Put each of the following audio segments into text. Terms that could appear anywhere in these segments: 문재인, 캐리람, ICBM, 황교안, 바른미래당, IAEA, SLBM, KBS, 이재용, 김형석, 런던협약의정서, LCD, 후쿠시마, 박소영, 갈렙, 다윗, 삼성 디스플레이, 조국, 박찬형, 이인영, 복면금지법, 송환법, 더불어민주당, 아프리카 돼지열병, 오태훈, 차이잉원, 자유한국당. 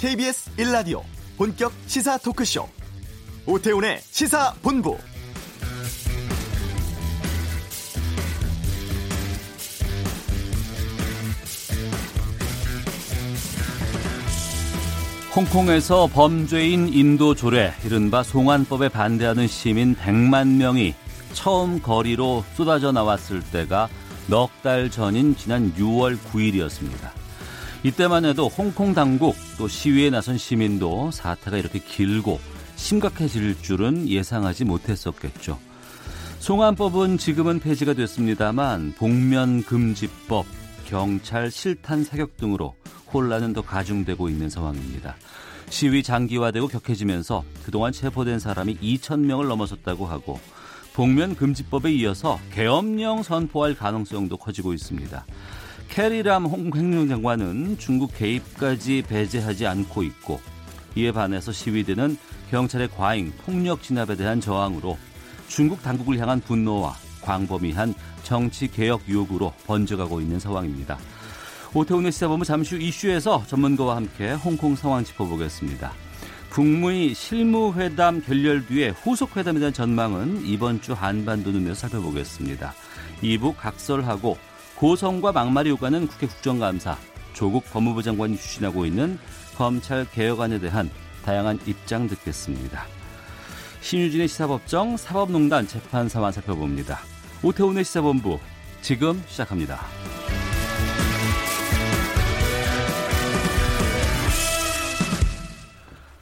KBS 1라디오 본격 시사 토크쇼 오태훈의 시사본부. 홍콩에서 범죄인 인도 조례, 이른바 송환법에 반대하는 시민 100만 명이 처음 거리로 쏟아져 나왔을 때가 넉 달 전인 지난 6월 9일이었습니다. 이때만 해도 홍콩 당국 또 시위에 나선 시민도 사태가 이렇게 길고 심각해질 줄은 예상하지 못했었겠죠. 송환법은 지금은 폐지가 됐습니다만 복면금지법, 경찰 실탄 사격 등으로 혼란은 더 가중되고 있는 상황입니다. 시위 장기화되고 격해지면서 그동안 체포된 사람이 2,000명을 넘어섰다고 하고 복면금지법에 이어서 계엄령 선포할 가능성도 커지고 있습니다. 캐리람 행정장관은 중국 개입까지 배제하지 않고 있고, 이에 반해서 시위대는 경찰의 과잉, 폭력 진압에 대한 저항으로 중국 당국을 향한 분노와 광범위한 정치개혁 요구로 번져가고 있는 상황입니다. 오태훈의 시사본부 잠시 후 이슈에서 전문가와 함께 홍콩 상황 짚어보겠습니다. 북미 실무회담 결렬 뒤에 후속회담에 대한 전망은 이번 주 한반도 눈에서 살펴보겠습니다. 2부 각설하고 고성과 막말이 오가는 국회 국정감사, 조국 법무부 장관이 추진하고 있는 검찰개혁안에 대한 다양한 입장 듣겠습니다. 신유진의 시사법정, 사법농단 재판사만 살펴봅니다. 오태훈의 시사본부 지금 시작합니다.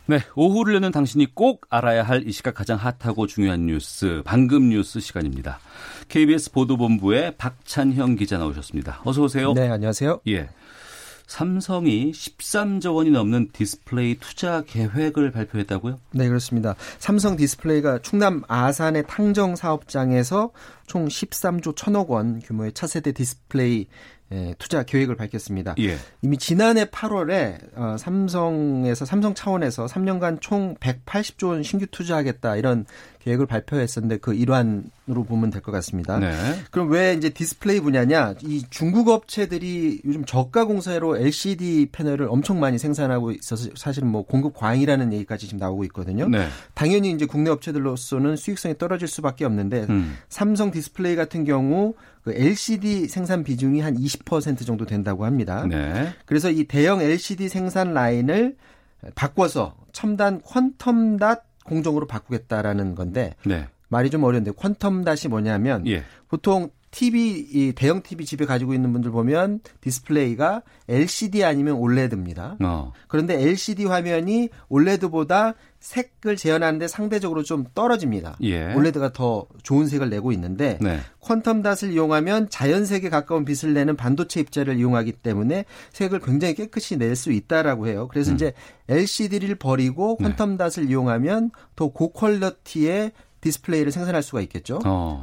네, 오후를 여는 당신이 꼭 알아야 할 이 시각 가장 핫하고 중요한 뉴스, 방금 뉴스 시간입니다. KBS 보도본부의 박찬형 기자 나오셨습니다. 어서 오세요. 네, 안녕하세요. 예, 삼성이 13조 원이 넘는 디스플레이 투자 계획을 발표했다고요? 네, 그렇습니다. 삼성 디스플레이가 충남 아산의 탕정 사업장에서 총 13조 1,000억 원 규모의 차세대 디스플레이 투자 계획을 밝혔습니다. 예. 이미 지난해 8월에 삼성 차원에서 3년간 총 180조 원 신규 투자하겠다, 이런 계획을 발표했었는데 그 일환으로 보면 될 것 같습니다. 네. 그럼 왜 이제 디스플레이 분야냐? 이 중국 업체들이 요즘 저가 공세로 LCD 패널을 엄청 많이 생산하고 있어서 사실은 뭐 공급 과잉이라는 얘기까지 지금 나오고 있거든요. 네. 당연히 이제 국내 업체들로서는 수익성이 떨어질 수밖에 없는데 삼성 디스플레이 같은 경우 그 LCD 생산 비중이 한 20% 정도 된다고 합니다. 네. 그래서 이 대형 LCD 생산 라인을 바꿔서 첨단 퀀텀닷 공정으로 바꾸겠다라는 건데, 네, 말이 좀 어려운데 퀀텀닷이 뭐냐면, 예, 보통 TV, 대형 TV 집에 가지고 있는 분들 보면 디스플레이가 LCD 아니면 OLED입니다. 그런데 LCD 화면이 OLED보다 색을 재현하는데 상대적으로 좀 떨어집니다. 예. OLED가 더 좋은 색을 내고 있는데, 네, 퀀텀닷을 이용하면 자연색에 가까운 빛을 내는 반도체 입자를 이용하기 때문에 색을 굉장히 깨끗이 낼 수 있다라고 해요. 그래서 이제 LCD를 버리고 퀀텀닷을, 네, 이용하면 더 고퀄리티의 디스플레이를 생산할 수가 있겠죠.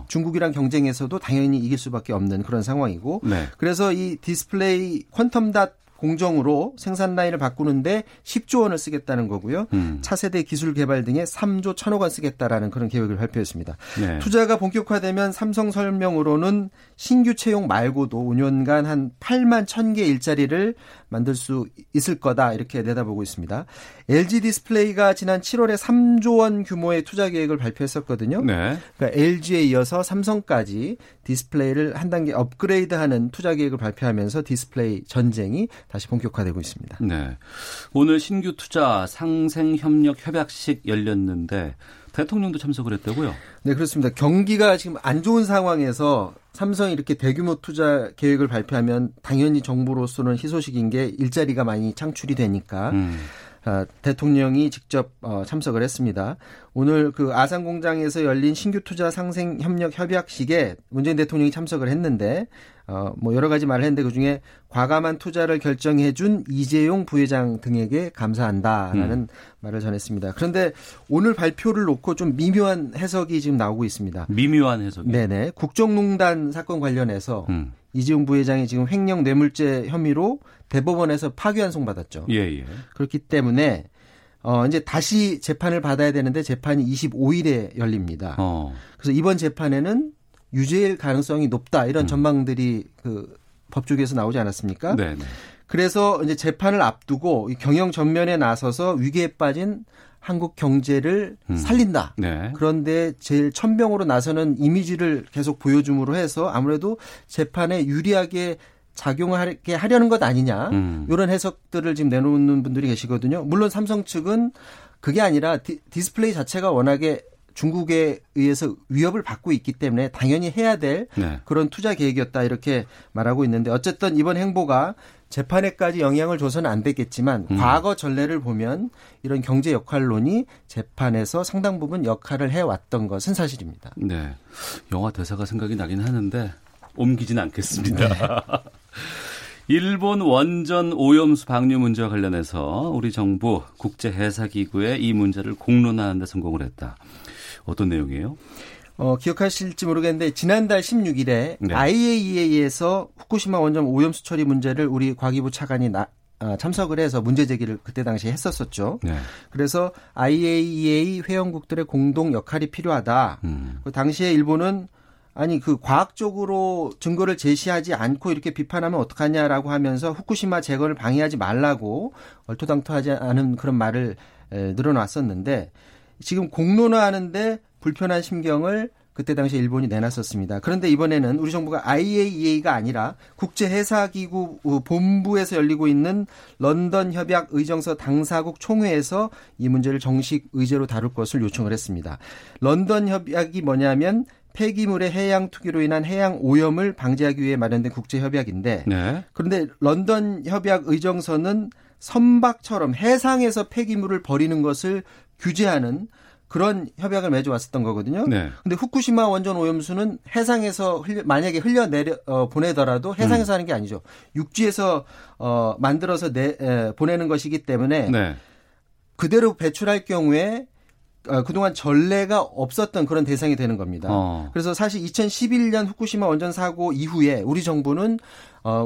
중국이랑 경쟁에서도 당연히 이길 수밖에 없는 그런 상황이고, 네, 그래서 이 디스플레이 퀀텀닷 공정으로 생산 라인을 바꾸는데 10조 원을 쓰겠다는 거고요. 차세대 기술 개발 등에 3조 1,000억 원 쓰겠다라는 그런 계획을 발표했습니다. 네. 투자가 본격화되면 삼성 설명으로는 신규 채용 말고도 5년간 한 8만 1,000개 일자리를 만들 수 있을 거다, 이렇게 내다보고 있습니다. LG 디스플레이가 지난 7월에 3조 원 규모의 투자 계획을 발표했었거든요. 네. 그러니까 LG에 이어서 삼성까지 디스플레이를 한 단계 업그레이드하는 투자 계획을 발표하면서 디스플레이 전쟁이 다시 본격화되고 있습니다. 네, 오늘 신규 투자 상생협력 협약식 열렸는데 대통령도 참석을 했다고요? 네, 그렇습니다. 경기가 지금 안 좋은 상황에서 삼성이 이렇게 대규모 투자 계획을 발표하면 당연히 정부로서는 희소식인 게 일자리가 많이 창출이 되니까 대통령이 직접 참석을 했습니다. 오늘 그 아산 공장에서 열린 신규 투자 상생 협력 협약식에 문재인 대통령이 참석을 했는데 뭐 여러 가지 말을 했는데 그중에 과감한 투자를 결정해 준 이재용 부회장 등에게 감사한다라는 말을 전했습니다. 그런데 오늘 발표를 놓고 좀 미묘한 해석이 지금 나오고 있습니다. 미묘한 해석이요? 네네. 국정농단 사건 관련해서 이재용 부회장이 지금 횡령 뇌물죄 혐의로 대법원에서 파기환송 받았죠. 예예. 그렇기 때문에 이제 다시 재판을 받아야 되는데 재판이 25일에 열립니다. 그래서 이번 재판에는 유죄일 가능성이 높다, 이런 전망들이 그 법조계에서 나오지 않았습니까? 네네. 그래서 이제 재판을 앞두고 경영 전면에 나서서 위기에 빠진 한국 경제를 살린다. 네. 그런데 제일 천명으로 나서는 이미지를 계속 보여줌으로 해서 아무래도 재판에 유리하게 작용하게 하려는 것 아니냐. 이런 해석들을 지금 내놓는 분들이 계시거든요. 물론 삼성 측은 그게 아니라 디스플레이 자체가 워낙에 중국에 의해서 위협을 받고 있기 때문에 당연히 해야 될 네. 그런 투자 계획이었다 이렇게 말하고 있는데 어쨌든 이번 행보가 재판에까지 영향을 줘서는 안 되겠지만 과거 전례를 보면 이런 경제 역할론이 재판에서 상당 부분 역할을 해왔던 것은 사실입니다. 네, 영화 대사가 생각이 나긴 하는데 옮기진 않겠습니다. 네. 일본 원전 오염수 방류 문제와 관련해서 우리 정부 국제해사기구에 이 문제를 공론화하는 데 성공을 했다. 어떤 내용이에요? 기억하실지 모르겠는데 지난달 16일에 네. IAEA에서 후쿠시마 원전 오염수 처리 문제를 우리 과기부 차관이 참석을 해서 문제 제기를 그때 당시에 했었었죠. 네. 그래서 IAEA 회원국들의 공동 역할이 필요하다. 그 당시에 일본은 아니 그 과학적으로 증거를 제시하지 않고 이렇게 비판하면 어떡하냐라고 하면서 후쿠시마 재건을 방해하지 말라고 얼토당토하지 않은 그런 말을 늘어놨었는데 지금 공론화하는데 불편한 심경을 그때 당시 일본이 내놨었습니다. 그런데 이번에는 우리 정부가 IAEA가 아니라 국제해사기구 본부에서 열리고 있는 런던협약의정서 당사국 총회에서 이 문제를 정식 의제로 다룰 것을 요청을 했습니다. 런던협약이 뭐냐면 폐기물의 해양 투기로 인한 해양 오염을 방지하기 위해 마련된 국제협약인데 네. 그런데 런던협약의정서는 선박처럼 해상에서 폐기물을 버리는 것을 규제하는 그런 협약을 맺어왔었던 거거든요. 그런데 네. 후쿠시마 원전 오염수는 해상에서 만약에 흘려내려 보내더라도 해상에서 하는 게 아니죠. 육지에서 만들어서 보내는 것이기 때문에 네. 그대로 배출할 경우에 그동안 전례가 없었던 그런 대상이 되는 겁니다. 그래서 사실 2011년 후쿠시마 원전 사고 이후에 우리 정부는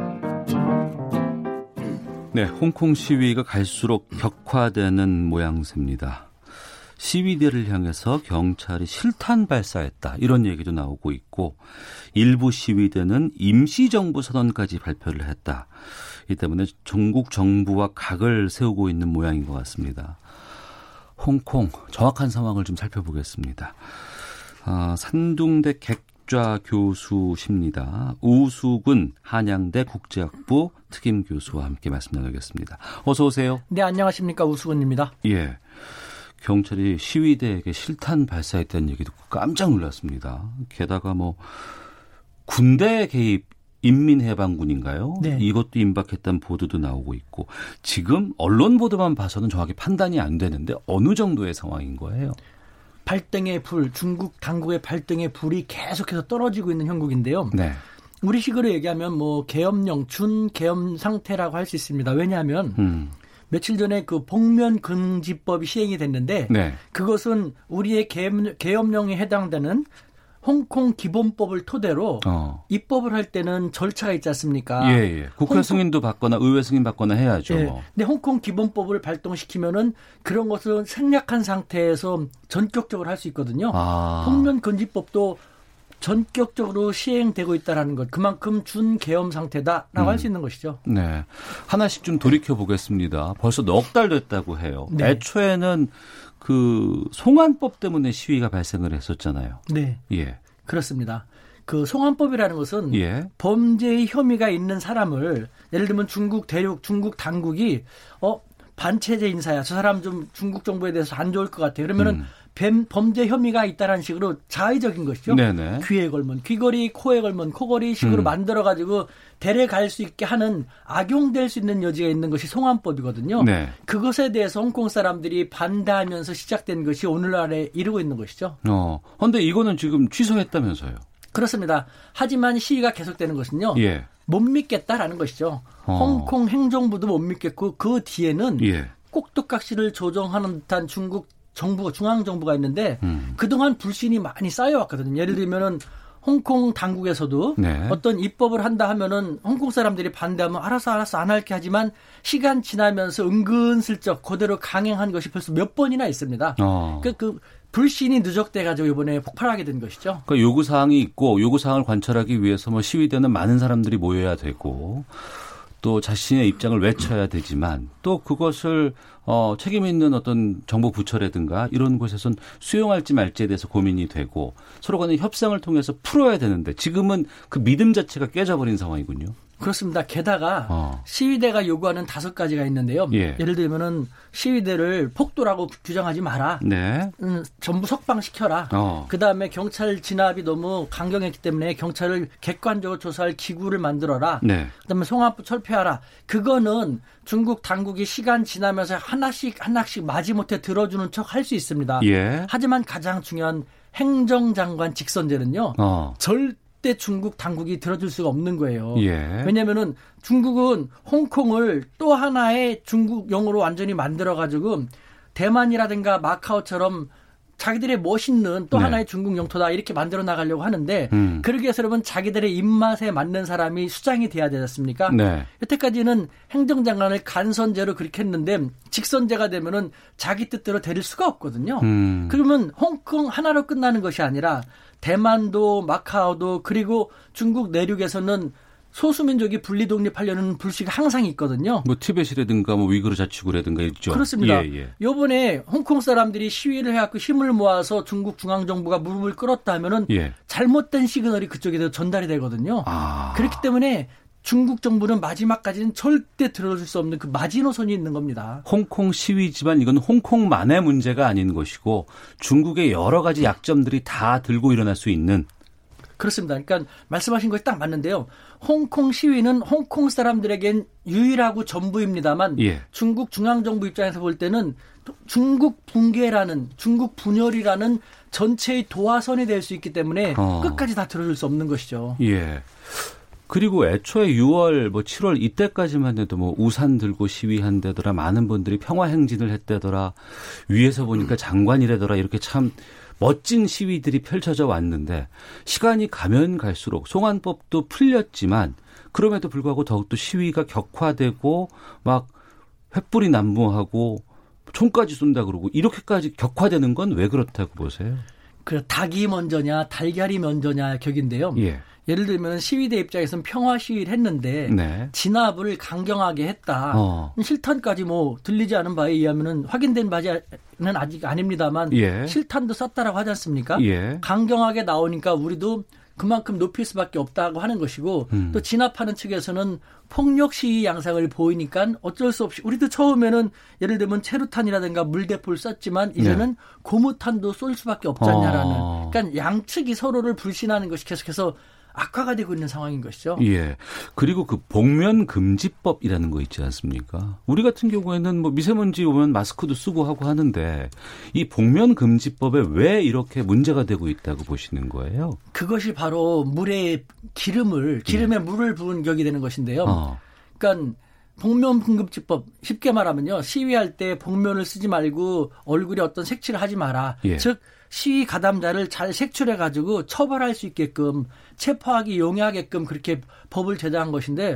네, 홍콩 시위가 갈수록 격화되는 모양새입니다. 시위대를 향해서 경찰이 실탄 발사했다, 이런 얘기도 나오고 있고, 일부 시위대는 임시정부 선언까지 발표를 했다. 이 때문에 전국 정부와 각을 세우고 있는 모양인 것 같습니다. 홍콩 정확한 상황을 좀 살펴보겠습니다. 산둥대 객좌 교수십니다. 우수근 한양대 국제학부 특임 교수와 함께 말씀 나누겠습니다. 어서 오세요. 네, 안녕하십니까, 우수근입니다. 예, 경찰이 시위대에게 실탄 발사했다는 얘기 듣고 깜짝 놀랐습니다. 게다가 뭐 군대 개입, 인민해방군인가요? 네. 이것도 임박했다는 보도도 나오고 있고, 지금 언론 보도만 봐서는 정확히 판단이 안 되는데 어느 정도의 상황인 거예요? 발등의 불, 중국 당국의 발등의 불이 계속해서 떨어지고 있는 형국인데요. 네. 우리 식으로 얘기하면 뭐 계엄령, 준계엄 상태라고 할 수 있습니다. 왜냐하면 며칠 전에 그 복면금지법이 시행이 됐는데, 네, 그것은 우리의 계엄령에 해당되는 홍콩 기본법을 토대로 입법을 할 때는 절차가 있지 않습니까? 예, 예. 국회 승인도 받거나 의회 승인 받거나 해야죠. 예. 뭐. 근데 홍콩 기본법을 발동시키면은 그런 것을 생략한 상태에서 전격적으로 할 수 있거든요. 폭면금지법도 전격적으로 시행되고 있다라는 것, 그만큼 준계엄 상태다라고 할 수 있는 것이죠. 네, 하나씩 좀 돌이켜 보겠습니다. 벌써 넉 달 됐다고 해요. 네. 애초에는 그 송환법 때문에 시위가 발생을 했었잖아요. 네, 예, 그렇습니다. 그 송환법이라는 것은, 예, 범죄의 혐의가 있는 사람을, 예를 들면 중국 대륙, 중국 당국이 반체제 인사야, 저 사람 좀 중국 정부에 대해서 안 좋을 것 같아요, 그러면은 범죄 혐의가 있다라는 식으로 자의적인 것이죠. 네네. 귀에 걸면 귀걸이, 코에 걸면 코걸이 식으로 만들어가지고 데려갈 수 있게 하는, 악용될 수 있는 여지가 있는 것이 송환법이거든요. 네. 그것에 대해서 홍콩 사람들이 반대하면서 시작된 것이 오늘날에 이르고 있는 것이죠. 그런데 이거는 지금 취소했다면서요. 그렇습니다. 하지만 시위가 계속되는 것은요, 예, 못 믿겠다라는 것이죠. 홍콩 행정부도 못 믿겠고, 그 뒤에는, 예, 꼭두각시를 조정하는 듯한 중국 정부가, 중앙정부가 있는데, 그동안 불신이 많이 쌓여왔거든요. 예를 들면은 홍콩 당국에서도, 네, 어떤 입법을 한다 하면은 홍콩 사람들이 반대하면 알았어 안 할게 하지만, 시간 지나면서 은근슬쩍 그대로 강행한 것이 벌써 몇 번이나 있습니다. 그 불신이 누적돼가지고 이번에 폭발하게 된 것이죠. 그러니까 요구사항이 있고, 요구사항을 관철하기 위해서 뭐 시위대는 많은 사람들이 모여야 되고, 또 자신의 입장을 외쳐야 되지만, 또 그것을 책임 있는 어떤 정부 부처라든가 이런 곳에선 수용할지 말지에 대해서 고민이 되고, 서로 간의 협상을 통해서 풀어야 되는데, 지금은 그 믿음 자체가 깨져버린 상황이군요. 그렇습니다. 게다가 시위대가 요구하는 5가지가 있는데요. 예를 들면은 시위대를 폭도라고 규정하지 마라. 네. 전부 석방시켜라. 그다음에 경찰 진압이 너무 강경했기 때문에 경찰을 객관적으로 조사할 기구를 만들어라. 네. 그다음에 송환부 철폐하라. 그거는 중국 당국이 시간 지나면서 하나씩 마지못해 들어주는 척 할 수 있습니다. 예. 하지만 가장 중요한 행정장관 직선제는요. 절대 중국 당국이 들어줄 수가 없는 거예요. 예. 왜냐하면은 중국은 홍콩을 또 하나의 중국용으로 완전히 만들어가지고 대만이라든가 마카오처럼 자기들의 멋있는 또 하나의 중국 영토다 이렇게 만들어 나가려고 하는데 그러기 위해서 여러분 자기들의 입맛에 맞는 사람이 수장이 돼야 되지 않습니까? 네. 여태까지는 행정장관을 간선제로 그렇게 했는데 직선제가 되면은 자기 뜻대로 데릴 수가 없거든요. 그러면 홍콩 하나로 끝나는 것이 아니라 대만도 마카오도 그리고 중국 내륙에서는 소수민족이 분리독립하려는 불씨가 항상 있거든요. 뭐 티벳이라든가 뭐 위구르 자치구라든가 있죠. 그렇습니다. 요번에 홍콩 사람들이 시위를 해갖고 힘을 모아서 중국 중앙정부가 무릎을 꿇었다 하면은 잘못된 시그널이 그쪽에서 전달이 되거든요. 그렇기 때문에 중국 정부는 마지막까지는 절대 들어줄 수 없는 그 마지노선이 있는 겁니다. 홍콩 시위지만 이건 홍콩만의 문제가 아닌 것이고 중국의 여러 가지 약점들이 다 들고 일어날 수 있는. 그렇습니다. 그러니까 말씀하신 것이 딱 맞는데요. 홍콩 시위는 홍콩 사람들에겐 유일하고 전부입니다만 중국 중앙정부 입장에서 볼 때는 중국 붕괴라는 중국 분열이라는 전체의 도화선이 될 수 있기 때문에 끝까지 다 들어줄 수 없는 것이죠. 예. 그리고 애초에 6월, 7월 이때까지만 해도 우산 들고 시위한다더라, 많은 분들이 평화행진을 했다더라, 위에서 보니까 장관이라더라 이렇게 참 멋진 시위들이 펼쳐져 왔는데 시간이 가면 갈수록 송환법도 풀렸지만 그럼에도 불구하고 더욱더 시위가 격화되고 막 횃불이 난무하고 총까지 쏜다 그러고 이렇게까지 격화되는 건 왜 그렇다고 보세요? 그 닭이 먼저냐 달걀이 먼저냐 격인데요. 예를 들면 시위대 입장에서는 평화 시위를 했는데 진압을 강경하게 했다. 실탄까지 들리지 않은 바에 의하면 확인된 바는 아직 아닙니다만 실탄도 쐈다라고 하지 않습니까? 강경하게 나오니까 우리도 그만큼 높일 수밖에 없다고 하는 것이고 또 진압하는 측에서는 폭력 시위 양상을 보이니까 어쩔 수 없이 우리도 처음에는 예를 들면 체루탄이라든가 물대포를 썼지만 이제는 고무탄도 쏠 수밖에 없잖냐라는 그러니까 양측이 서로를 불신하는 것이 계속해서 악화가 되고 있는 상황인 것이죠. 예. 그리고 그 복면금지법이라는 거 있지 않습니까? 우리 같은 경우에는 미세먼지 오면 마스크도 쓰고 하고 하는데 이 복면금지법에 왜 이렇게 문제가 되고 있다고 보시는 거예요? 그것이 바로 물에 기름에 물을 부은 격이 되는 것인데요. 그러니까 복면금지법 쉽게 말하면요. 시위할 때 복면을 쓰지 말고 얼굴에 어떤 색칠을 하지 마라. 즉 시위 가담자를 잘 색출해가지고 처벌할 수 있게끔 체포하기 용이하게끔 그렇게 법을 제정한 것인데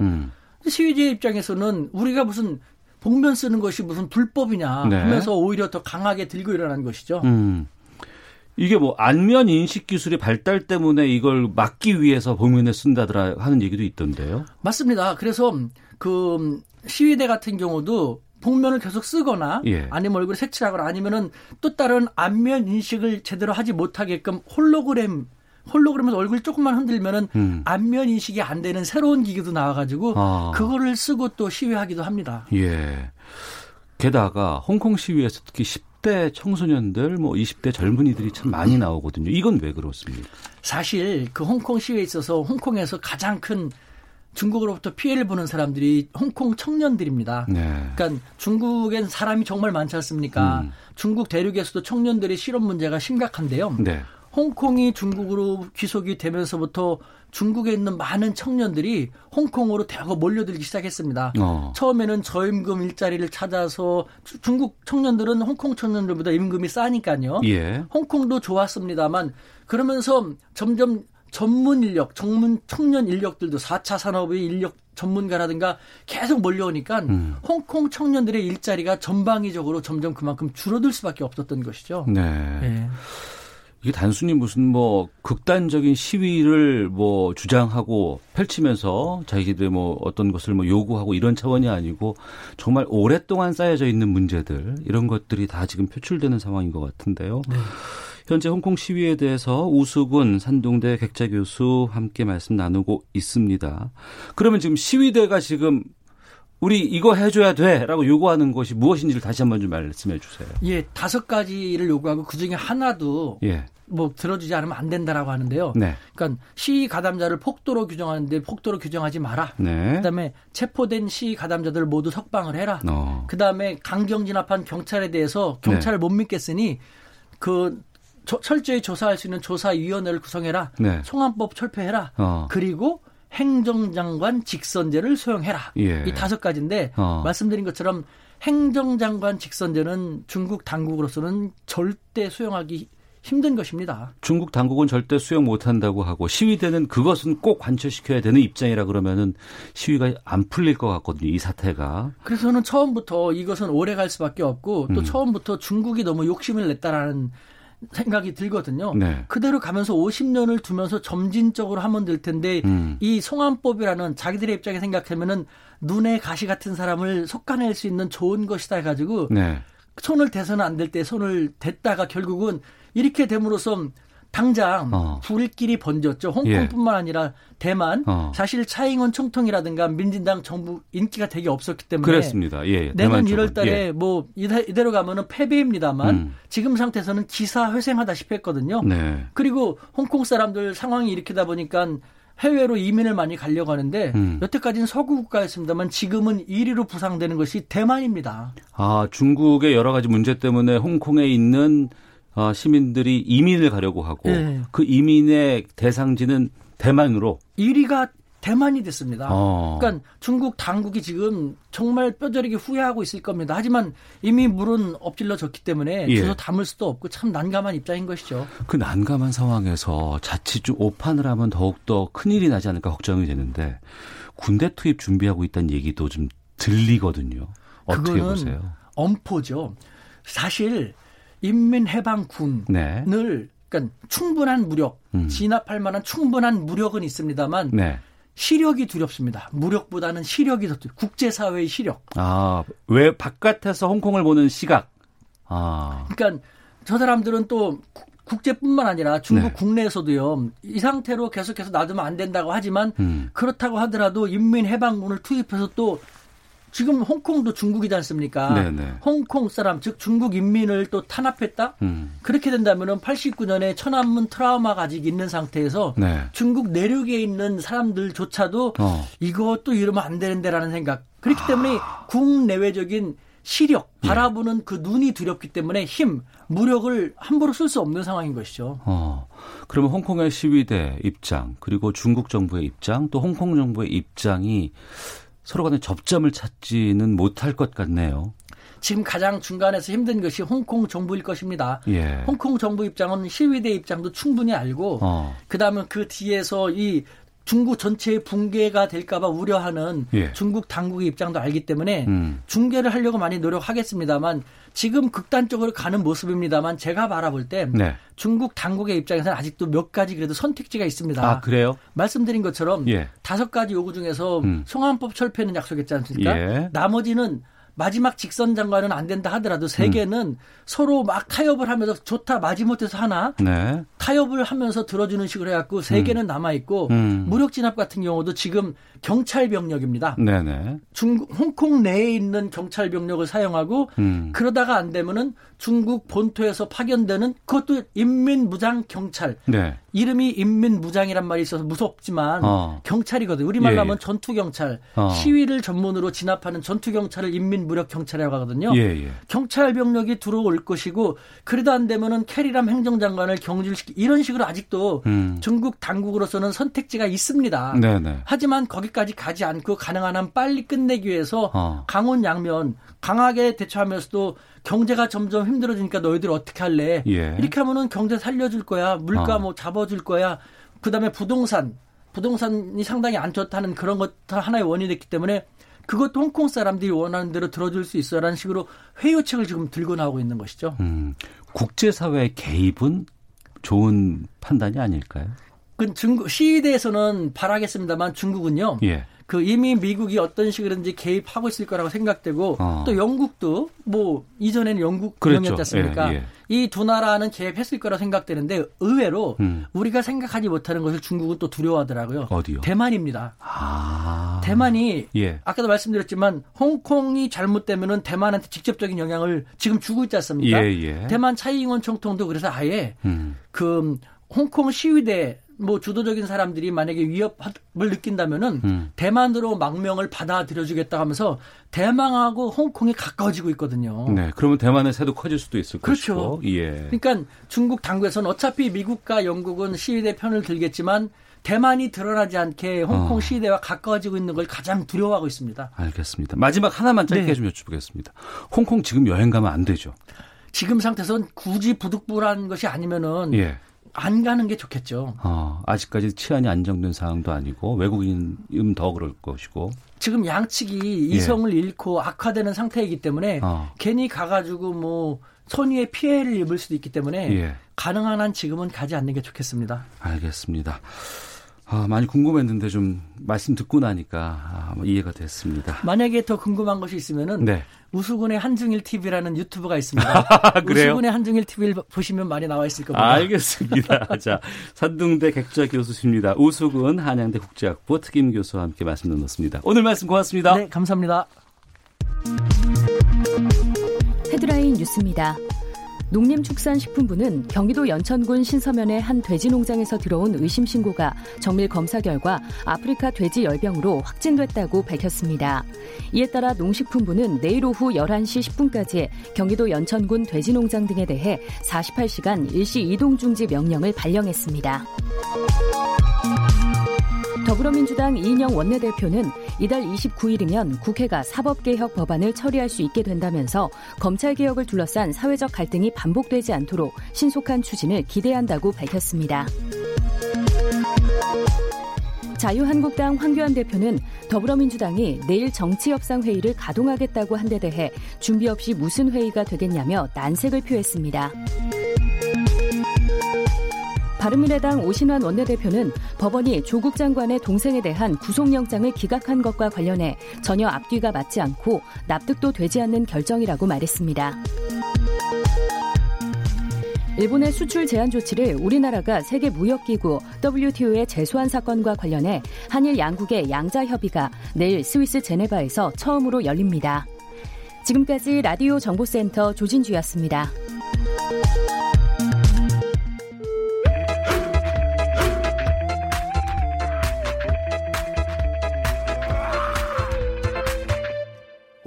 시위제 입장에서는 우리가 무슨 복면 쓰는 것이 무슨 불법이냐 하면서 오히려 더 강하게 들고 일어난 것이죠. 이게 안면 인식 기술의 발달 때문에 이걸 막기 위해서 복면을 쓴다더라 하는 얘기도 있던데요. 맞습니다. 그래서 그 시위대 같은 경우도 복면을 계속 쓰거나 아니면 얼굴을 색칠하거나 아니면은 또 다른 안면 인식을 제대로 하지 못하게끔 홀로그램에서 얼굴 조금만 흔들면은 안면 인식이 안 되는 새로운 기기도 나와가지고 그거를 쓰고 또 시위하기도 합니다. 예. 게다가 홍콩 시위에서 특히 10대 청소년들, 20대 젊은이들이 참 많이 나오거든요. 이건 왜 그렇습니까? 사실 그 홍콩 시위에 있어서 홍콩에서 가장 큰 중국으로부터 피해를 보는 사람들이 홍콩 청년들입니다. 그러니까 중국엔 사람이 정말 많지 않습니까? 중국 대륙에서도 청년들의 실업 문제가 심각한데요. 홍콩이 중국으로 귀속이 되면서부터 중국에 있는 많은 청년들이 홍콩으로 대거 몰려들기 시작했습니다. 처음에는 저임금 일자리를 찾아서 중국 청년들은 홍콩 청년들보다 임금이 싸니까요. 홍콩도 좋았습니다만 그러면서 점점 전문 청년 인력들도 4차 산업의 인력 전문가라든가 계속 몰려오니까 홍콩 청년들의 일자리가 전방위적으로 점점 그만큼 줄어들 수밖에 없었던 것이죠. 네. 이게 단순히 무슨 극단적인 시위를 주장하고 펼치면서 자기들의 어떤 것을 요구하고 이런 차원이 아니고 정말 오랫동안 쌓여져 있는 문제들 이런 것들이 다 지금 표출되는 상황인 것 같은데요. 현재 홍콩 시위에 대해서 우수근 산동대 객자교수 함께 말씀 나누고 있습니다. 그러면 지금 시위대가 지금 우리 이거 해줘야 돼라고 요구하는 것이 무엇인지를 다시 한번 좀 말씀해 주세요. 예, 5가지를 요구하고 그중에 하나도 예. 뭐 들어주지 않으면 안 된다라고 하는데요. 네. 그러니까 시위 가담자를 폭도로 규정하는데 폭도로 규정하지 마라. 네. 그다음에 체포된 시위 가담자들 모두 석방을 해라. 그다음에 강경 진압한 경찰에 대해서 경찰을 못 믿겠으니 그 철저히 조사할 수 있는 조사위원회를 구성해라. 송환법 철폐해라. 그리고 행정장관 직선제를 소용해라. 이 5가지인데 말씀드린 것처럼 행정장관 직선제는 중국 당국으로서는 절대 수용하기 힘든 것입니다. 중국 당국은 절대 수용 못한다고 하고 시위대는 그것은 꼭 관철시켜야 되는 입장이라 그러면은 시위가 안 풀릴 것 같거든요. 이 사태가. 그래서 저는 처음부터 이것은 오래 갈 수밖에 없고 또 처음부터 중국이 너무 욕심을 냈다라는 생각이 들거든요. 네. 그대로 가면서 50년을 두면서 점진적으로 하면 될 텐데 이 송환법이라는 자기들의 입장에 생각하면은 눈에 가시 같은 사람을 속아낼 수 있는 좋은 것이다 해가지고 손을 대서는 안 될 때 손을 댔다가 결국은 이렇게 됨으로써 당장 불길이 번졌죠. 홍콩뿐만 아니라 대만. 사실 차이잉원 총통이라든가 민진당 정부 인기가 되게 없었기 때문에 그렇습니다. 예, 내년 1월 달에 뭐 이대로 가면은 패배입니다만 지금 상태에서는 기사회생하다시피 했거든요. 네. 그리고 홍콩 사람들 상황이 이렇게다 보니까 해외로 이민을 많이 가려고 하는데 여태까지는 서구 국가였습니다만 지금은 1위로 부상되는 것이 대만입니다. 아, 중국의 여러 가지 문제 때문에 홍콩에 있는 시민들이 이민을 가려고 하고 그 이민의 대상지는 대만으로 1위가 대만이 됐습니다. 그러니까 중국 당국이 지금 정말 뼈저리게 후회하고 있을 겁니다. 하지만 이미 물은 엎질러졌기 때문에 주워 담을 수도 없고 참 난감한 입장인 것이죠. 그 난감한 상황에서 자칫 좀 오판을 하면 더욱더 큰일이 나지 않을까 걱정이 되는데 군대 투입 준비하고 있다는 얘기도 좀 들리거든요. 어떻게 보세요? 그거는 엄포죠. 사실 인민해방군을 그러니까 충분한 무력, 진압할 만한 충분한 무력은 있습니다만 시력이 두렵습니다. 무력보다는 시력이 더 두렵습니다. 국제사회의 시력. 아, 왜 바깥에서 홍콩을 보는 시각. 아. 그러니까 저 사람들은 또 국제뿐만 아니라 중국 국내에서도요. 이 상태로 계속해서 놔두면 안 된다고 하지만 그렇다고 하더라도 인민해방군을 투입해서 또 지금 홍콩도 중국이지 않습니까? 홍콩 사람, 즉 중국 인민을 또 탄압했다? 그렇게 된다면 89년에 천안문 트라우마가 아직 있는 상태에서 중국 내륙에 있는 사람들조차도 이것도 이러면 안 되는데라는 생각. 그렇기 때문에 국내외적인 시력, 바라보는 그 눈이 두렵기 때문에 힘, 무력을 함부로 쓸 수 없는 상황인 것이죠. 그러면 홍콩의 시위대 입장, 그리고 중국 정부의 입장, 또 홍콩 정부의 입장이 서로 간에 접점을 찾지는 못할 것 같네요. 지금 가장 중간에서 힘든 것이 홍콩 정부일 것입니다. 홍콩 정부 입장은 시위대 입장도 충분히 알고 그다음에 그 뒤에서 이 중국 전체의 붕괴가 될까 봐 우려하는 중국 당국의 입장도 알기 때문에 중계를 하려고 많이 노력하겠습니다만 지금 극단적으로 가는 모습입니다만 제가 바라볼 때 중국 당국의 입장에서는 아직도 몇 가지 그래도 선택지가 있습니다. 아, 그래요? 말씀드린 것처럼 5가지 요구 중에서 송환법 철폐는 약속했지 않습니까? 나머지는 마지막 직선 장관은 안 된다 하더라도 3개는 서로 막 타협을 하면서 좋다 마지못해서 하나 타협을 하면서 들어주는 식으로 해갖고 3개는 남아있고 무력 진압 같은 경우도 지금 경찰 병력입니다. 홍콩 내에 있는 경찰 병력을 사용하고 그러다가 안 되면은 중국 본토에서 파견되는 그것도 인민무장경찰. 이름이 인민무장이란 말이 있어서 무섭지만 경찰이거든요. 우리말로 하면 전투경찰. 시위를 전문으로 진압하는 전투경찰을 인민무력경찰이라고 하거든요. 경찰 병력이 들어올 것이고 그래도 안 되면은 캐리람 행정장관을 경질시키고 이런 식으로 아직도 중국 당국으로서는 선택지가 있습니다. 하지만 거기까지 가지 않고 가능한 한 빨리 끝내기 위해서 강원 양면 강하게 대처하면서도 경제가 점점 힘들어지니까 너희들 어떻게 할래? 이렇게 하면은 경제 살려줄 거야. 물가 뭐 잡아줄 거야. 그다음에 부동산이 상당히 안 좋다는 그런 것 하나의 원인이 됐기 때문에 그것도 홍콩 사람들이 원하는 대로 들어줄 수 있어라는 식으로 회유책을 지금 들고 나오고 있는 것이죠. 국제사회의 개입은 좋은 판단이 아닐까요? 그 중국 시위대에서는 바라겠습니다만 중국은요. 그 이미 미국이 어떤 식으로든지 개입하고 있을 거라고 생각되고 또 영국도 뭐 이전에는 영국 영향이었습니까? 예, 예. 이 두 나라는 개입했을 거라고 생각되는데 의외로 우리가 생각하지 못하는 것을 중국은 또 두려워하더라고요. 어디요? 대만입니다. 아. 대만이 예. 아까도 말씀드렸지만 홍콩이 잘못되면은 대만한테 직접적인 영향을 지금 주고 있지 않습니까? 예, 예. 대만 차이잉원 총통도 그래서 아예 그 홍콩 시위대 뭐 주도적인 사람들이 만약에 위협을 느낀다면은 대만으로 망명을 받아들여주겠다 하면서 대만하고 홍콩이 가까워지고 있거든요. 네, 그러면 대만의 새도 커질 수도 있을 것이고. 그렇죠. 예. 그러니까 중국 당국에서는 어차피 미국과 영국은 시위대 편을 들겠지만 대만이 드러나지 않게 홍콩 시위대와 가까워지고 있는 걸 가장 두려워하고 있습니다. 알겠습니다. 마지막 하나만 짧게 좀 여쭤보겠습니다. 홍콩 지금 여행 가면 안 되죠? 지금 상태선 굳이 부득불한 것이 아니면은. 예. 안 가는 게 좋겠죠. 아직까지 치안이 안정된 상황도 아니고 외국인은 더 그럴 것이고. 지금 양측이 이성을 잃고 악화되는 상태이기 때문에 괜히 가가지고 뭐 선의의 피해를 입을 수도 있기 때문에 가능한 한 지금은 가지 않는 게 좋겠습니다. 알겠습니다. 많이 궁금했는데 좀 말씀 듣고 나니까 이해가 됐습니다. 만약에 더 궁금한 것이 있으면은 우수근의 한중일 TV라는 유튜브가 있습니다. 그래요? 우수근의 한중일 TV를 보시면 많이 나와 있을 겁니다. 알겠습니다. 자, 산둥대 객주학 교수십니다. 우수근 한양대 국제학부 특임 교수와 함께 말씀 나눴습니다. 오늘 말씀 고맙습니다. 네, 감사합니다. 헤드라인 뉴스입니다. 농림축산식품부는 경기도 연천군 신서면의 한 돼지 농장에서 들어온 의심 신고가 정밀 검사 결과 아프리카 돼지 열병으로 확진됐다고 밝혔습니다. 이에 따라 농식품부는 내일 오후 11시 10분까지 경기도 연천군 돼지 농장 등에 대해 48시간 일시 이동 중지 명령을 발령했습니다. 더불어민주당 이인영 원내대표는 이달 29일이면 국회가 사법개혁 법안을 처리할 수 있게 된다면서 검찰개혁을 둘러싼 사회적 갈등이 반복되지 않도록 신속한 추진을 기대한다고 밝혔습니다. 자유한국당 황교안 대표는 더불어민주당이 내일 정치협상회의를 가동하겠다고 한 데 대해 준비 없이 무슨 회의가 되겠냐며 난색을 표했습니다. 바른미래당 오신환 원내대표는 법원이 조국 장관의 동생에 대한 구속영장을 기각한 것과 관련해 전혀 앞뒤가 맞지 않고 납득도 되지 않는 결정이라고 말했습니다. 일본의 수출 제한 조치를 우리나라가 세계무역기구 WTO에 제소한 사건과 관련해 한일 양국의 양자협의가 내일 스위스 제네바에서 처음으로 열립니다. 지금까지 라디오 정보센터 조진주였습니다.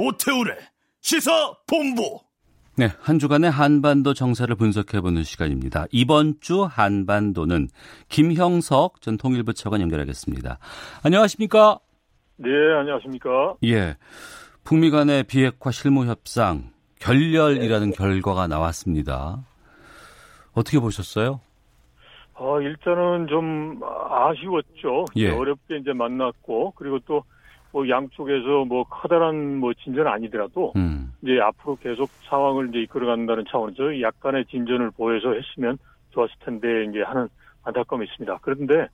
오태훈의 시사본부. 네, 한 주간의 한반도 정세를 분석해보는 시간입니다. 이번 주 한반도는 김형석 전 통일부 차관 연결하겠습니다. 안녕하십니까? 네, 안녕하십니까? 예, 북미 간의 비핵화 실무 협상 결렬이라는 결과가 나왔습니다. 어떻게 보셨어요? 일단은 좀 아쉬웠죠. 예. 어렵게 이제 만났고 그리고 또 뭐 양쪽에서 뭐 커다란 뭐 진전은 아니더라도 이제 앞으로 계속 상황을 이제 이끌어간다는 차원에서 약간의 진전을 보여서 했으면 좋았을 텐데 이제 하는 안타까움이 있습니다. 그런데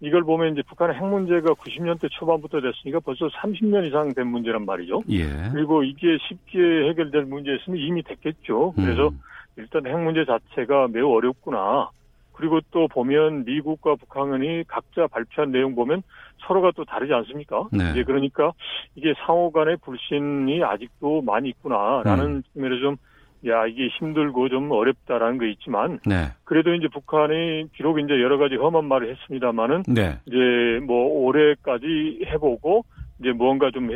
이걸 보면 이제 북한의 핵 문제가 90년대 초반부터 됐으니까 벌써 30년 이상 된 문제란 말이죠. 예. 그리고 이게 쉽게 해결될 문제였으면 이미 됐겠죠. 그래서 일단 핵 문제 자체가 매우 어렵구나. 그리고 또 보면 미국과 북한이 각자 발표한 내용 보면 서로가 또 다르지 않습니까? 네. 이제 그러니까 이게 상호 간의 불신이 아직도 많이 있구나라는 측면에서 좀 이게 힘들고 좀 어렵다라는 거 있지만 그래도 이제 북한이 비록 이제 여러 가지 험한 말을 했습니다만은 이제 뭐 올해까지 해보고 이제 뭔가 좀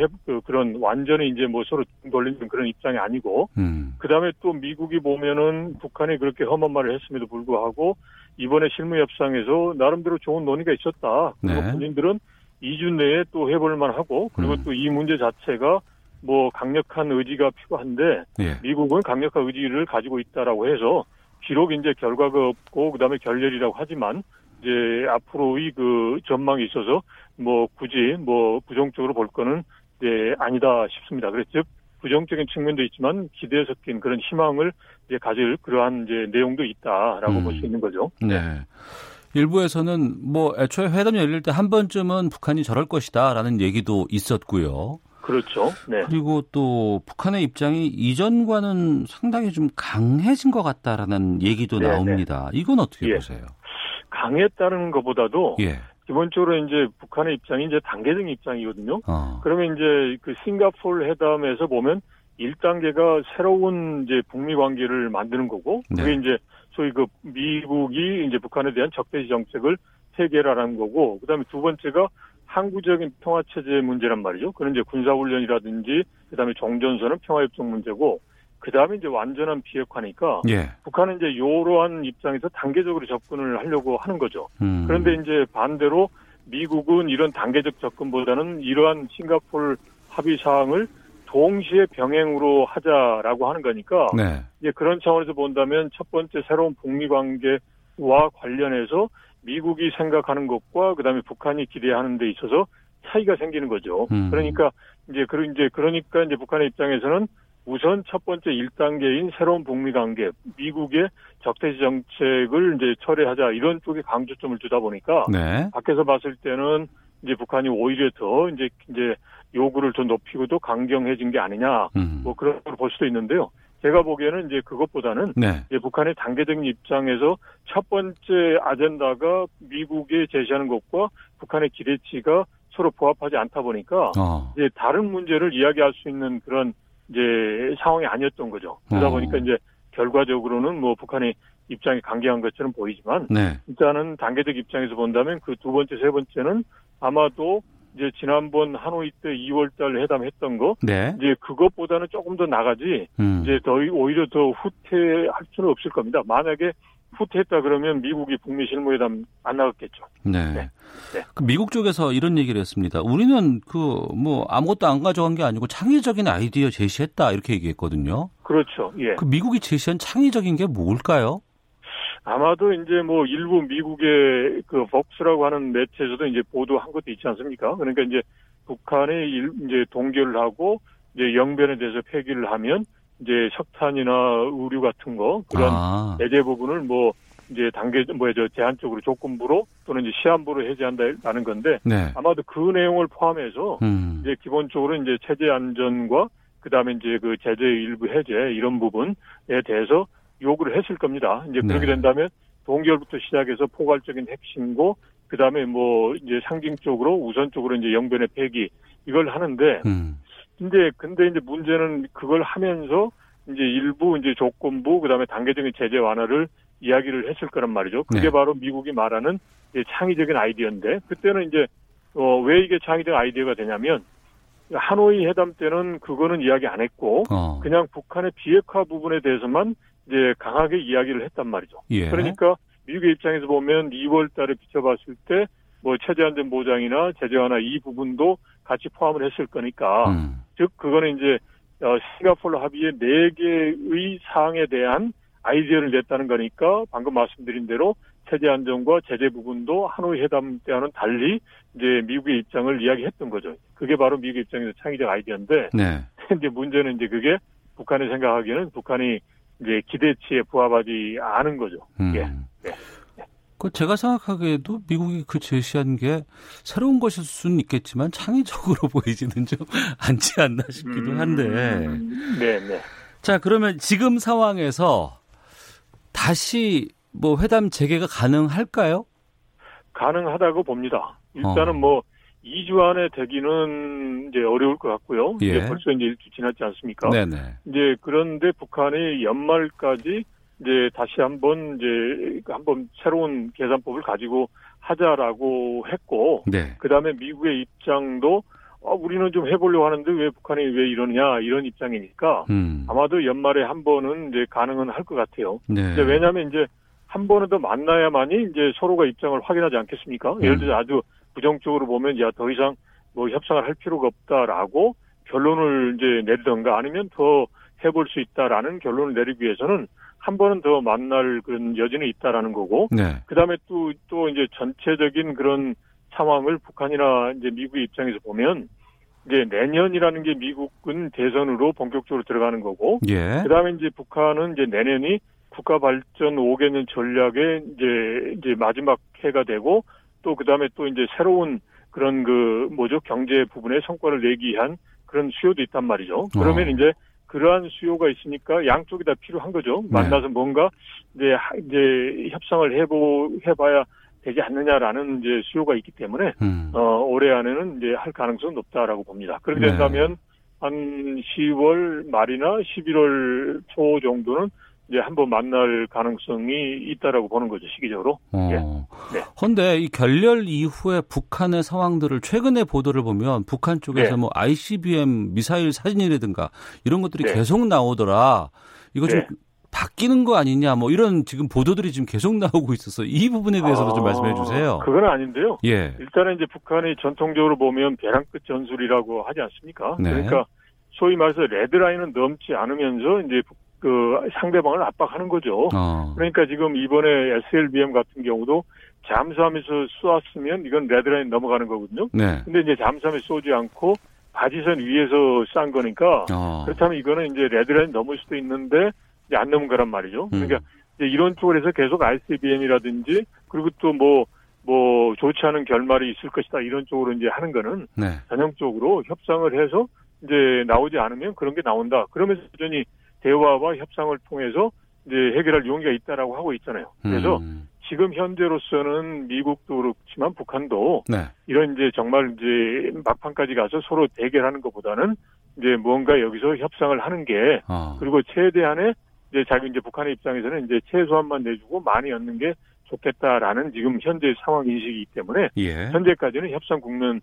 그런 완전히 이제 뭐 서로 돌리는 그런 입장이 아니고 그 다음에 또 미국이 보면은 북한이 그렇게 험한 말을 했음에도 불구하고 이번에 실무 협상에서 나름대로 좋은 논의가 있었다. 그리고 본인들은 2주 내에 또 해볼만 하고 그리고 또 이 문제 자체가 뭐 강력한 의지가 필요한데 미국은 강력한 의지를 가지고 있다라고 해서 비록 이제 결과가 없고 그 다음에 결렬이라고 하지만 이제 앞으로의 그 전망이 있어서 뭐 굳이 뭐 부정적으로 볼 거는 이제 아니다 싶습니다. 그래서 즉 부정적인 측면도 있지만 기대에 섞인 그런 희망을 이제 가질 그러한 이제 내용도 있다라고 볼 수 있는 거죠. 네. 일부에서는 뭐 애초에 회담 열릴 때 한 번쯤은 북한이 저럴 것이다라는 얘기도 있었고요. 그렇죠. 네. 그리고 또 북한의 입장이 이전과는 상당히 좀 강해진 것 같다라는 얘기도 네네. 나옵니다. 이건 어떻게 보세요? 강했다는 것보다도 기본적으로 이제 북한의 입장이 이제 단계적인 입장이거든요. 그러면 이제 그 싱가포르 회담에서 보면 1단계가 새로운 이제 북미 관계를 만드는 거고 그게 이제 소위 그 미국이 이제 북한에 대한 적대시 정책을 체계화하는 거고 그다음에 두 번째가 항구적인 평화체제 문제란 말이죠. 그런 이제 군사훈련이라든지 그다음에 종전선언 평화협정 문제고 그다음에 이제 완전한 비핵화니까 북한은 이제 이러한 입장에서 단계적으로 접근을 하려고 하는 거죠. 그런데 이제 반대로 미국은 이런 단계적 접근보다는 이러한 싱가포르 합의 사항을 동시에 병행으로 하자라고 하는 거니까 이제 그런 차원에서 본다면 첫 번째 새로운 북미 관계와 관련해서 미국이 생각하는 것과 그다음에 북한이 기대하는 데 있어서 차이가 생기는 거죠. 그러니까 이제 북한의 입장에서는 우선 첫 번째 1단계인 새로운 북미 관계, 미국의 적대시 정책을 이제 철회하자 이런 쪽에 강조점을 주다 보니까 밖에서 봤을 때는 이제 북한이 오히려 더 이제 요구를 더 높이고 더 강경해진 게 아니냐 뭐 그런 걸 볼 수도 있는데요. 제가 보기에는 이제 그것보다는 이제 북한의 단계적인 입장에서 첫 번째 아젠다가 미국에 제시하는 것과 북한의 기대치가 서로 부합하지 않다 보니까 이제 다른 문제를 이야기할 수 있는 그런 이제 상황이 아니었던 거죠. 그러다 보니까 이제 결과적으로는 뭐 북한의 입장이 강경한 것처럼 보이지만 일단은 단계적 입장에서 본다면 그 두 번째, 세 번째는 아마도 이제 지난번 하노이 때 2월달 회담했던 거, 이제 그것보다는 조금 더 나가지, 이제 더 오히려 더 후퇴할 수는 없을 겁니다. 만약에 후퇴했다 그러면 미국이 북미 실무회담 안 나갔겠죠. 그 미국 쪽에서 이런 얘기를 했습니다. 우리는 그 뭐 아무것도 안 가져간 게 아니고 창의적인 아이디어 제시했다 이렇게 얘기했거든요. 그렇죠. 예. 그 미국이 제시한 창의적인 게 뭘까요? 아마도 이제 뭐 일부 미국의 그 복스라고 하는 매체에서도 이제 보도한 것도 있지 않습니까? 그러니까 이제 북한이 이제 동결을 하고 이제 영변에 대해서 폐기를 하면 이제 석탄이나 의류 같은 거 그런 배제 부분을 뭐 이제 제한적으로 조건부로 또는 이제 시한부로 해제한다는 건데 아마도 그 내용을 포함해서 이제 기본적으로 이제 체제 안전과 그다음에 이제 그 제재 일부 해제 이런 부분에 대해서 요구를 했을 겁니다. 이제 그렇게 된다면 동결부터 시작해서 포괄적인 핵심고 그다음에 뭐 이제 상징적으로 우선적으로 이제 영변의 폐기 이걸 하는데 근데 이제 문제는 그걸 하면서 이제 일부 이제 조건부 그다음에 단계적인 제재 완화를 이야기를 했을 거란 말이죠. 그게 바로 미국이 말하는 이제 창의적인 아이디어인데 그때는 이제 왜 이게 창의적 아이디어가 되냐면 하노이 회담 때는 그거는 이야기 안 했고 그냥 북한의 비핵화 부분에 대해서만 이제 강하게 이야기를 했단 말이죠. 그러니까 미국의 입장에서 보면 2월 달에 비춰봤을 때 뭐 체제안전 보장이나 제재 완화 이 부분도 같이 포함을 했을 거니까 즉 그거는 이제 싱가포르 합의의 4개의 사항에 대한 아이디어를 냈다는 거니까 방금 말씀드린 대로 체제 안전과 제재 부분도 하노이 회담 때와는 달리 이제 미국의 입장을 이야기했던 거죠. 그게 바로 미국 입장에서 창의적 아이디어인데 이제 문제는 이제 그게 북한이 생각하기에는 북한이 이제 기대치에 부합하지 않은 거죠. 그 제가 생각하기에도 미국이 그 제시한 게 새로운 것일 수는 있겠지만 창의적으로 보이지는 좀 않지 않나 싶기도 한데. 자, 그러면 지금 상황에서 다시 뭐 회담 재개가 가능할까요? 가능하다고 봅니다. 일단은 뭐 2주 안에 되기는 이제 어려울 것 같고요. 이제 벌써 이제 1주 지났지 않습니까? 이제 그런데 북한이 연말까지 이제 다시 한번 새로운 계산법을 가지고 하자라고 했고, 그다음에 미국의 입장도 우리는 좀 해보려고 하는데 왜 북한이 왜 이러냐 이런 입장이니까 아마도 연말에 한 번은 이제 가능은 할 것 같아요. 이제 왜냐하면 이제 한 번은 더 만나야만이 이제 서로가 입장을 확인하지 않겠습니까? 예를 들어 아주 부정적으로 보면 야 더 이상 뭐 협상을 할 필요가 없다라고 결론을 이제 내리던가 아니면 더 해볼 수 있다라는 결론을 내리기 위해서는 한 번은 더 만날 그런 여지는 있다라는 거고 그다음에 또 이제 전체적인 그런 상황을 북한이나 이제 미국의 입장에서 보면 이제 내년이라는 게 미국은 대선으로 본격적으로 들어가는 거고 그다음에 이제 북한은 이제 내년이 국가 발전 5개년 전략의 이제 마지막 해가 되고 또 그다음에 또 이제 새로운 그런 경제 부분에 성과를 내기 위한 그런 수요도 있단 말이죠. 그러면 이제 그러한 수요가 있으니까 양쪽이 다 필요한 거죠. 만나서 뭔가 이제 협상을 해봐야 되지 않느냐라는 이제 수요가 있기 때문에 올해 안에는 이제 할 가능성은 높다라고 봅니다. 그렇게 된다면 한 10월 말이나 11월 초 정도는 이제 한번 만날 가능성이 있다라고 보는 거죠, 시기적으로. 그런데 이 결렬 이후에 북한의 상황들을 최근의 보도를 보면 북한 쪽에서 뭐 ICBM 미사일 사진이라든가 이런 것들이 계속 나오더라. 이거 좀 바뀌는 거 아니냐, 뭐 이런 지금 보도들이 지금 계속 나오고 있어서 이 부분에 대해서도 좀 말씀해 주세요. 그건 아닌데요. 일단은 이제 북한이 전통적으로 보면 벼랑 끝 전술이라고 하지 않습니까? 그러니까 소위 말해서 레드라인은 넘지 않으면서 이제 상대방을 압박하는 거죠. 그러니까 지금 이번에 SLBM 같은 경우도 잠수함에서 쏘았으면 이건 레드라인 넘어가는 거거든요. 근데 이제 잠수함에 쏘지 않고 바지선 위에서 싼 거니까 그렇다면 이거는 이제 레드라인 넘을 수도 있는데 이제 안 넘은 거란 말이죠. 그러니까 이제 이런 쪽으로 해서 계속 ICBM이라든지 그리고 또 뭐 좋지 않은 결말이 있을 것이다 이런 쪽으로 이제 하는 거는 전형적으로 협상을 해서 이제 나오지 않으면 그런 게 나온다. 그러면서 여전히 대화와 협상을 통해서 이제 해결할 용의가 있다라고 하고 있잖아요. 그래서 지금 현재로서는 미국도 그렇지만 북한도 이런 이제 정말 이제 막판까지 가서 서로 대결하는 것보다는 이제 뭔가 여기서 협상을 하는 게 그리고 최대한의 이제 자기 이제 북한의 입장에서는 이제 최소한만 내주고 많이 얻는 게 좋겠다라는 지금 현재 상황 인식이기 때문에 현재까지는 협상 국면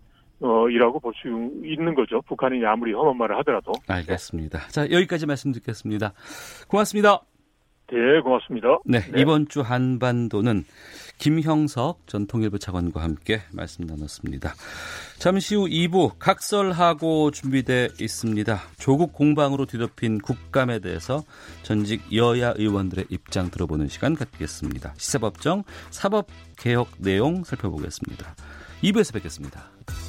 이라고 볼 수 있는 거죠. 북한이 아무리 험한 말을 하더라도. 알겠습니다. 자, 여기까지 말씀 듣겠습니다. 고맙습니다. 네, 고맙습니다. 네. 이번 주 한반도는 김형석 전 통일부 차관과 함께 말씀 나눴습니다. 잠시 후 2부 각설하고 준비되어 있습니다. 조국 공방으로 뒤덮인 국감에 대해서 전직 여야 의원들의 입장 들어보는 시간 갖겠습니다. 시사법정, 사법개혁 내용 살펴보겠습니다. 2부에서 뵙겠습니다.